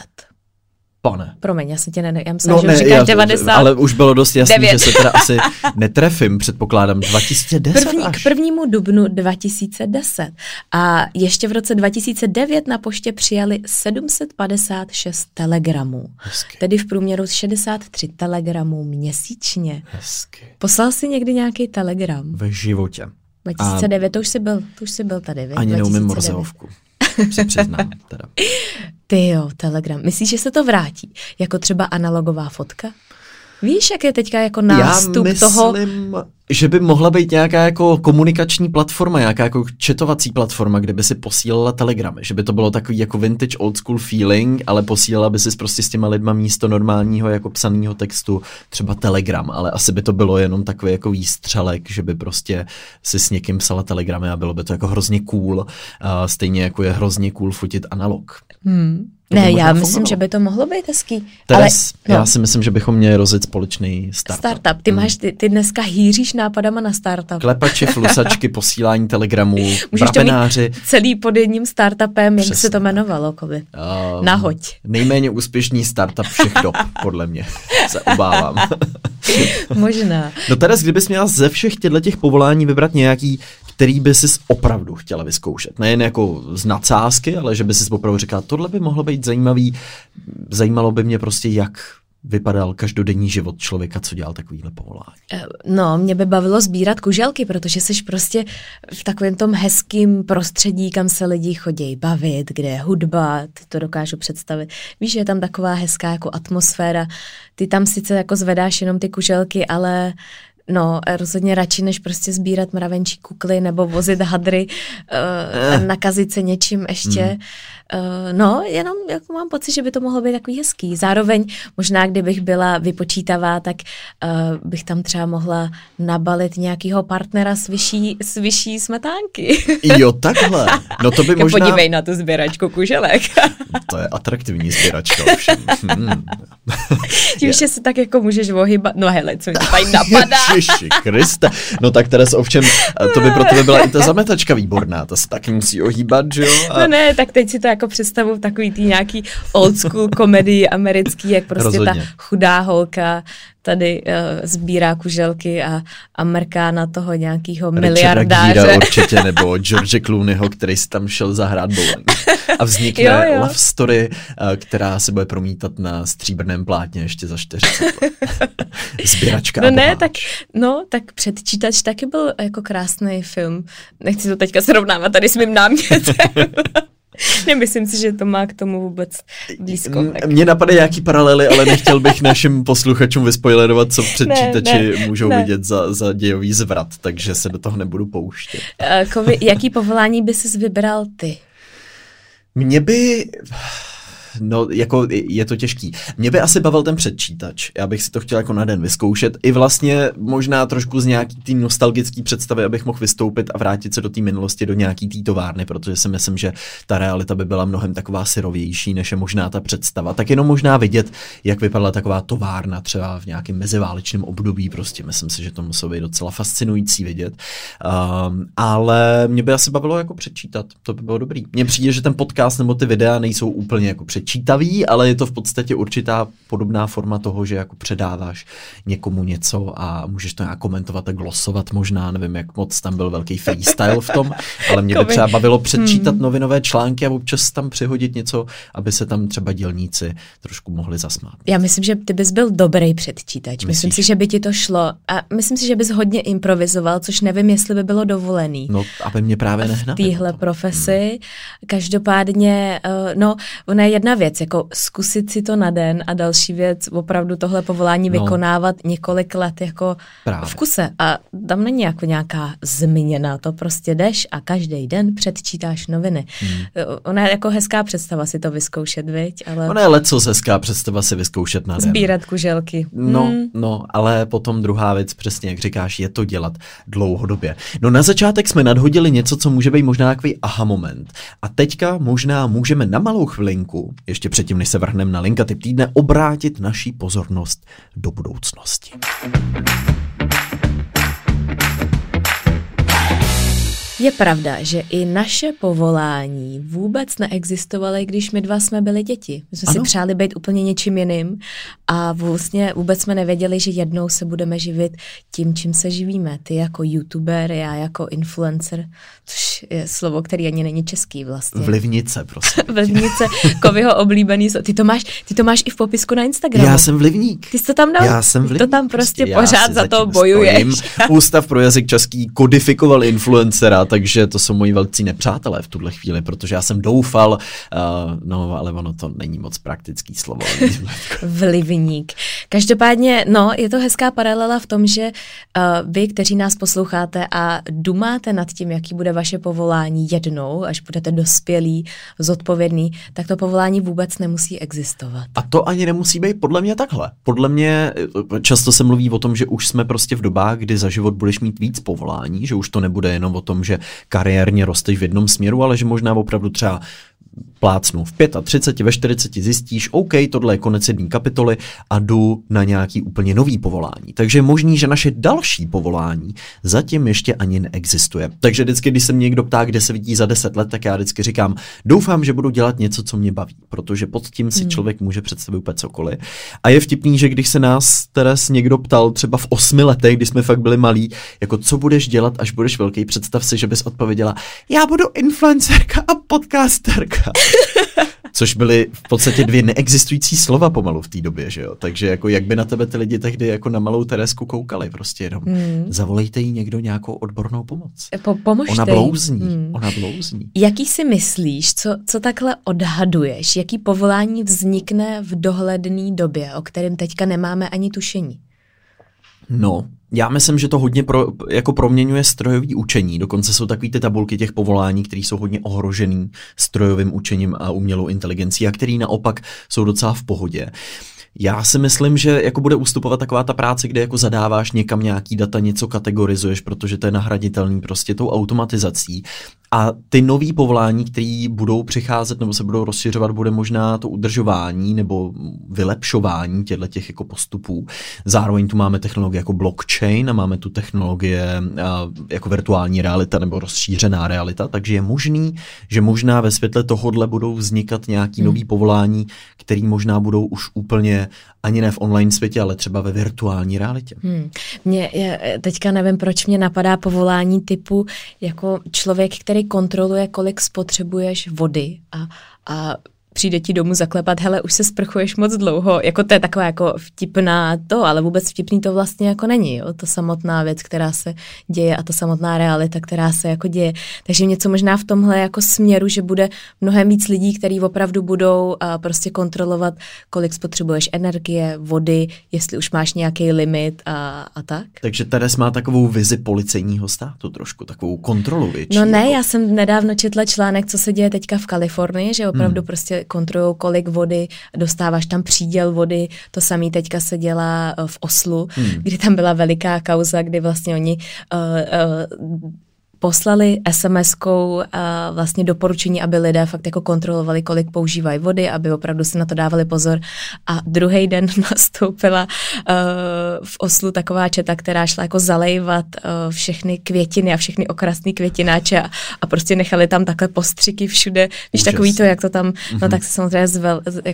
Pane. Promiň, já se tě já myslím, že už říkáš 90. Ale už bylo dost jasný, že se teda asi netrefím, předpokládám 2010 až. K 1. dubnu 2010. A ještě v roce 2009 na poště přijali 756 telegramů. Hezky. Tedy v průměru 63 telegramů měsíčně. Hezky. Poslal jsi někdy nějaký telegram? Ve životě. 2009, to už jsi byl tady. Ani neumím morzeovku. Se přiznám teda. Ty jo, telegram. Myslíš, že se to vrátí? Jako třeba analogová fotka? Víš, jak je teďka jako nástup toho... Já myslím, že by mohla být nějaká jako komunikační platforma, nějaká jako chatovací platforma, kde by si posílala telegramy, že by to bylo takový jako vintage old school feeling, ale posílala by si prostě s těma lidma místo normálního jako psaného textu třeba telegram, ale asi by to bylo jenom takový jako výstřelek, že by prostě si s někým psala telegramy a bylo by to jako hrozně cool, stejně jako je hrozně cool fotit analog. Ne, já myslím, že by to mohlo být hezký. Teres, ale, já si myslím, že bychom měli rozjet společný startup. Ty máš, ty dneska hýříš nápadama na startup. Klepači, flusačky, posílání telegramů, brabenáři. Celý pod jedním startupem, přesně, jak se to jmenovalo, Kovi. Nahoď. Nejméně úspěšný startup všech dob, podle mě. Se obávám. Možná. No Teres, kdybys měla ze všech těchto povolání vybrat nějaký, který by si opravdu chtěla vyzkoušet. Nejen jako z nadsázky, ale že by si opravdu říkala, tohle by mohlo být zajímavý. Zajímalo by mě prostě, jak vypadal každodenní život člověka, co dělal takovýhle povolání. No, mě by bavilo sbírat kuželky, protože jsi prostě v takovém tom hezkým prostředí, kam se lidi chodí bavit, kde je hudba, ty to dokážu představit. Víš, je tam taková hezká jako atmosféra. Ty tam sice jako zvedáš jenom ty kuželky, ale no, rozhodně radši, než prostě sbírat mravenčí kukly nebo vozit hadry a nakazit se něčím ještě. No, jenom jako mám pocit, že by to mohlo být takový hezký. Zároveň možná, kdybych byla vypočítavá, tak bych tam třeba mohla nabalit nějakého partnera s vyšší smetánky. Jo, takhle. No to by možná... Podívej na tu sběračku kuželek. To je atraktivní sběračka ovšem. Tím, že se tak jako můžeš ohybat. No hele, co mi tady napadá. Ježiši Kriste. No tak teda ovšem, to by pro tebe byla i ta zametačka výborná. Ta se taky musí ohýbat, že jo? A... No ne, tak teď si to jako představu takový tý nějaký old school komedii americký, jak prostě rozhodně ta chudá holka tady sbírá kuželky a mrká na toho nějakého miliardáře. Richarda Gíra určitě, nebo George Clooneyho, který si tam šel zahrát bowling. A vznikne jo. love story, která se bude promítat na stříbrném plátně ještě za 40 let. Sběračka. No ne, tak Předčítač taky byl jako krásný film. Nechci to teďka srovnávat tady s mým námětem. Nemyslím si, že to má k tomu vůbec blízko. Mně napadají nějaký paralely, ale nechtěl bych našim posluchačům vyspoilerovat, co Předčítači můžou vidět za dějový zvrat, takže se do toho nebudu pouštět. Kovi, jaký povolání by ses vybral ty? Mně by... No, jako je to těžký. Mě by asi bavil ten Předčítač. Já bych si to chtěl jako na den vyzkoušet. I vlastně možná trošku z nějaký té nostalgické představy, abych mohl vystoupit a vrátit se do té minulosti, do nějaký té továrny, protože si myslím, že ta realita by byla mnohem taková syrovější, než je možná ta představa. Tak jenom možná vidět, jak vypadala taková továrna třeba v nějakém meziválečném období. Prostě myslím si, že to muselo být docela fascinující vidět. Ale mě by asi bavilo jako předčítat. To by bylo dobrý. Mně přijde, že ten podcast nebo ty videa nejsou úplně jako čítavý, ale je to v podstatě určitá podobná forma toho, že jako předáváš někomu něco a můžeš to nějak komentovat a glosovat možná, nevím, jak moc tam byl velký freestyle v tom, ale mě by třeba bavilo předčítat novinové články a občas tam přihodit něco, aby se tam třeba dělníci trošku mohli zasmát. Já myslím, že ty bys byl dobrý předčítač. Myslím si, že by ti to šlo a myslím si, že bys hodně improvizoval, což nevím, jestli by bylo dovolený. No, aby mě právě nehnali. V téhle profesi. Každopádně, no, ona je jedna věc, jako zkusit si to na den a další věc, opravdu tohle povolání vykonávat několik let jako právě v kuse. A tam není jako nějaká změna, to prostě jdeš a každý den předčítáš noviny. Ona je jako hezká představa si to vyzkoušet, viď? Ale... Ona je leco hezká představa si vyzkoušet na den. Sbírat kuželky. No, ale potom druhá věc, přesně jak říkáš, je to dělat dlouhodobě. No na začátek jsme nadhodili něco, co může být možná takový aha moment. A teďka možná můžeme na malou chvilinku, ještě předtím, než se vrhneme na linka typ týdne, obrátit naší pozornost do budoucnosti. Je pravda, že i naše povolání vůbec neexistovaly, když my dva jsme byli děti. My jsme si přáli být úplně něčím jiným a vlastně vůbec jsme nevěděli, že jednou se budeme živit tím, čím se živíme. Ty jako youtuber, já jako influencer, což Bureš je slovo, který ani není český vlastně. Vlivnice, prosím. Vlivnice, Kovyho oblíbený. Ty to máš i v popisku na Instagramu. Já jsem vlivník. Ty jsi to tam dal? Já jsem vlivník. To tam prostě já pořád za to bojuješ. Ústav pro jazyk český kodifikoval influencera, takže to jsou moji velcí nepřátelé v tuhle chvíli, protože já jsem doufal, no ale ono to není moc praktický slovo. Vlivník. Každopádně, no, je to hezká paralela v tom, že vy, kteří nás posloucháte a dumáte nad tím, jaký bude vaše povolání jednou, až budete dospělí, zodpovědný, tak to povolání vůbec nemusí existovat. A to ani nemusí být podle mě takhle. Podle mě často se mluví o tom, že už jsme prostě v dobách, kdy za život budeš mít víc povolání, že už to nebude jenom o tom, že kariérně rosteš v jednom směru, ale že možná opravdu třeba plácnu v 35, ve 40 zjistíš, OK, tohle je konec jedné kapitoly a jdu na nějaký úplně nový povolání. Takže je možný, že naše další povolání zatím ještě ani neexistuje. Takže vždycky, když se mě někdo ptá, kde se vidí za 10 let, tak já vždycky říkám, doufám, že budu dělat něco, co mě baví, protože pod tím si člověk může představit úplně cokoliv. A je vtipný, že když se nás teda někdo ptal třeba v 8 letech, když jsme fakt byli malí, jako co budeš dělat, až budeš velký, představ si, že bys odpověděla, já budu influencerka a podcasterka. Což byly v podstatě 2 neexistující slova pomalu v té době, že jo? Takže jako jak by na tebe ty lidi tehdy jako na malou Teresku koukali, prostě jenom zavolejte jí někdo nějakou odbornou pomoc. Pomožte jí. Ona blouzní. Jaký si myslíš, co takhle odhaduješ, jaký povolání vznikne v dohledné době, o kterém teďka nemáme ani tušení? No, já myslím, že to hodně proměňuje strojový učení. Dokonce jsou takový ty tabulky těch povolání, které jsou hodně ohrožený strojovým učením a umělou inteligencí a který naopak jsou docela v pohodě. Já si myslím, že jako bude ustupovat taková ta práce, kde jako zadáváš někam nějaký data, něco kategorizuješ, protože to je nahraditelný prostě tou automatizací. A ty nový povolání, které budou přicházet nebo se budou rozšiřovat, bude možná to udržování nebo vylepšování těchto těch jako postupů. Zároveň tu máme technologie jako blockchain a máme tu technologie jako virtuální realita nebo rozšířená realita, takže je možný, že možná ve světle tohodle budou vznikat nějaký nový povolání, které možná budou už úplně ani ne v online světě, ale třeba ve virtuální realitě. Teďka nevím, proč mě napadá povolání typu jako člověk, který kontroluje, kolik spotřebuješ vody a přijde ti domů zaklepat, hele, už se sprchuješ moc dlouho, jako to je taková jako vtipná to, ale vůbec vtipný to vlastně jako není, jo, to samotná věc, která se děje a ta samotná realita, která se jako děje, takže něco možná v tomhle jako směru, že bude mnohem víc lidí, který opravdu budou prostě kontrolovat, kolik spotřebuješ energie, vody, jestli už máš nějaký limit a tak. Takže Teres má takovou vizi policejního státu trošku, takovou kontrolu větší. No ne, já jsem nedávno četla článek, co se děje teďka v Kalifornii, že opravdu prostě kontrolujou, kolik vody, dostáváš tam příděl vody, to samé teďka se dělá v Oslu, kdy tam byla veliká kauza, kdy vlastně oni poslali SMS-kou vlastně doporučení, aby lidé fakt jako kontrolovali, kolik používají vody, aby opravdu si na to dávali pozor. A druhý den nastoupila v Oslu taková četa, která šla jako zalejvat všechny květiny a všechny okrasné květináče a prostě nechali tam takhle postřiky všude. Víš, takový to, jak to tam, no tak se samozřejmě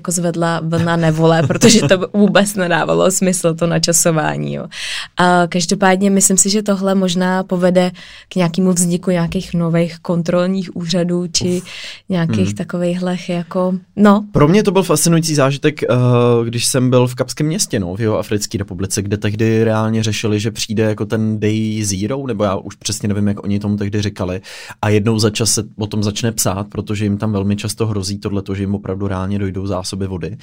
zvedla vlna nevole, protože to vůbec nedávalo smysl to načasování. Jo. A každopádně myslím si, že tohle možná povede k nějakému vzniku nějakých nových kontrolních úřadů či nějakých takovejhle jako, no. Pro mě to byl fascinující zážitek, když jsem byl v Kapském městě, no, v Jihoafrické republice, kde tehdy reálně řešili, že přijde jako ten Day Zero, nebo já už přesně nevím, jak oni tomu tehdy říkali, a jednou za čas se o tom začne psát, protože jim tam velmi často hrozí tohleto, že jim opravdu reálně dojdou zásoby vody,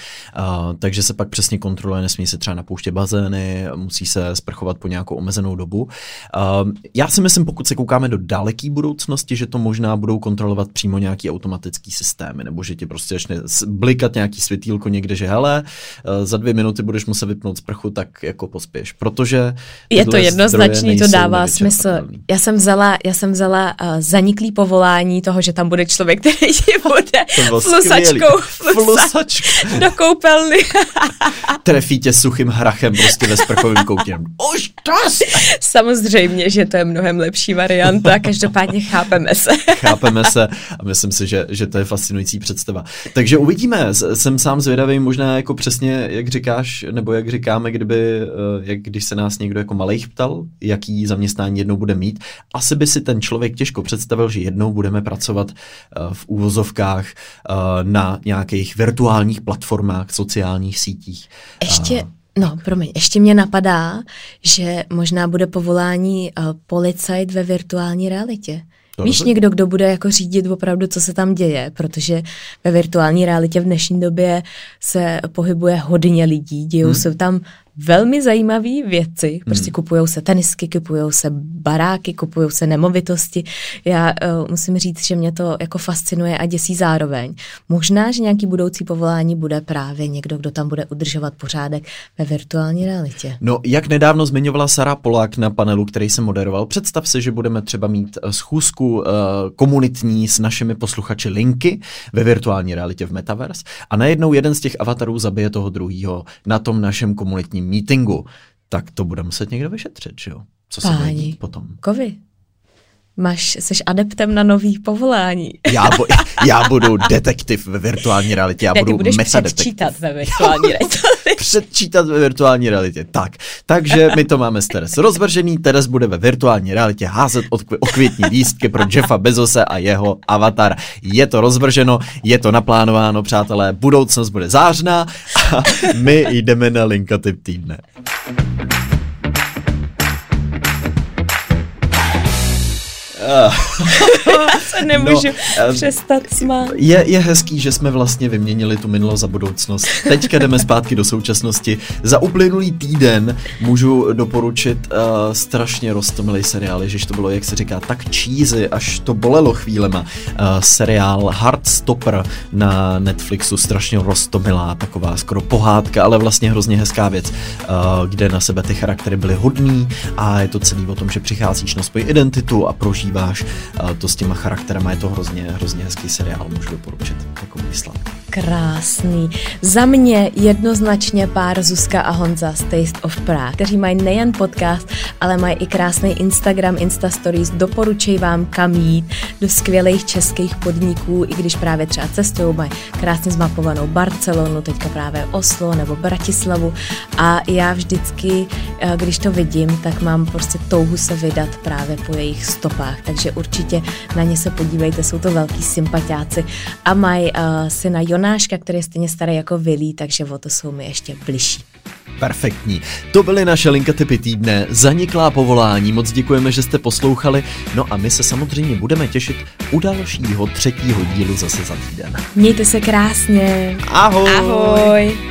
takže se pak přesně kontroluje, nesmí se třeba napouštět bazény, musí se sprchovat po nějakou omezenou dobu. Já si myslím, pokud se koukáme do daleké budoucnosti, že to možná budou kontrolovat přímo nějaký automatický systémy, nebo že ti prostě začne blikat nějaký světýlko někde, že hele, za 2 minuty budeš muset vypnout sprchu, tak jako pospěš, protože je to jednoznačný, to dává smysl. Já jsem vzala zaniklý povolání toho, že tam bude člověk, který ti bude flusačkou do koupelny. Trefí tě suchým hrachem prostě ve sprchovém koutě. Už Samozřejmě, že to je mnohem lepší varianta, každopádně chápeme se. Chápeme se a myslím si, že to je fascinující představa. Takže uvidíme, jsem sám zvědavý, možná jako přesně, jak říkáš, nebo jak říkáme, když se nás někdo jako malejch ptal, jaký zaměstnání jednou bude mít, asi by si ten člověk těžko představil, že jednou budeme pracovat v úvozovkách na nějakých virtuálních platformách, sociálních sítích. Ještě mě napadá, že možná bude povolání policajt ve virtuální realitě. Víš, někdo, kdo bude jako řídit opravdu, co se tam děje, protože ve virtuální realitě v dnešní době se pohybuje hodně lidí, dějou se tam velmi zajímavé věci, prostě kupujou se tenisky, kupujou se baráky, kupujou se nemovitosti. Já musím říct, že mě to jako fascinuje a děsí zároveň. Možná, že nějaký budoucí povolání bude právě někdo, kdo tam bude udržovat pořádek ve virtuální realitě. No, jak nedávno zmiňovala Sara Polák na panelu, který jsem moderoval, představ si, že budeme třeba mít schůzku komunitní s našimi posluchači Linky ve virtuální realitě v Metaverse a najednou jeden z těch avatarů zabije toho druhýho na tom našem komunitním meetingu, tak to bude muset někdo vyšetřit, že jo? Co se bude dít potom? Kovy, seš adeptem na nový povolání. Já budu detektiv ve virtuální realitě, budu metadetektiv. Předčítat ve virtuální realitě. Předčítat ve virtuální realitě, tak. Takže my to máme s Teres rozvržený, Teres bude ve virtuální realitě házet okvětní lístky pro Jeffa Bezose a jeho avatar. Je to rozvrženo, je to naplánováno, přátelé, budoucnost bude zářná a my jdeme na Linka Tip týdne. Já se nemůžu přestat smát. Je hezký, že jsme vlastně vyměnili tu minulost za budoucnost. Teďka jdeme zpátky do současnosti. Za uplynulý týden můžu doporučit strašně roztomilý seriál, ježiš, to bylo, jak se říká, tak cheesy, až to bolelo chvílema. Seriál Heartstopper na Netflixu, strašně roztomilá, taková skoro pohádka, ale vlastně hrozně hezká věc, kde na sebe ty charaktery byly hodný a je to celý o tom, že přicházíš na svoji identitu a prožíváš to s těma charakterama, je to hrozně, hrozně hezký seriál, můžu doporučit takový sladký. Krásný. Za mě jednoznačně pár Zuska a Honza z Taste of Prah, kteří mají nejen podcast, ale mají i krásný Instagram, Insta Stories, doporučuji vám kam jít do skvělých českých podniků, i když právě třeba cestují, mají krásně zmapovanou Barcelonu, teďka právě Oslo nebo Bratislavu a já vždycky, když to vidím, tak mám prostě touhu se vydat právě po jejich stopách, takže určitě na ně se podívejte, jsou to velký sympatiáci a mají syna Jonáška, který je stejně starý jako Vili, takže o to jsou mi ještě bližší. Perfektní. To byly naše Linka Tipy týdne, zaniklá povolání. Moc děkujeme, že jste poslouchali. No a my se samozřejmě budeme těšit u dalšího 3. dílu zase za týden. Mějte se krásně. Ahoj. Ahoj.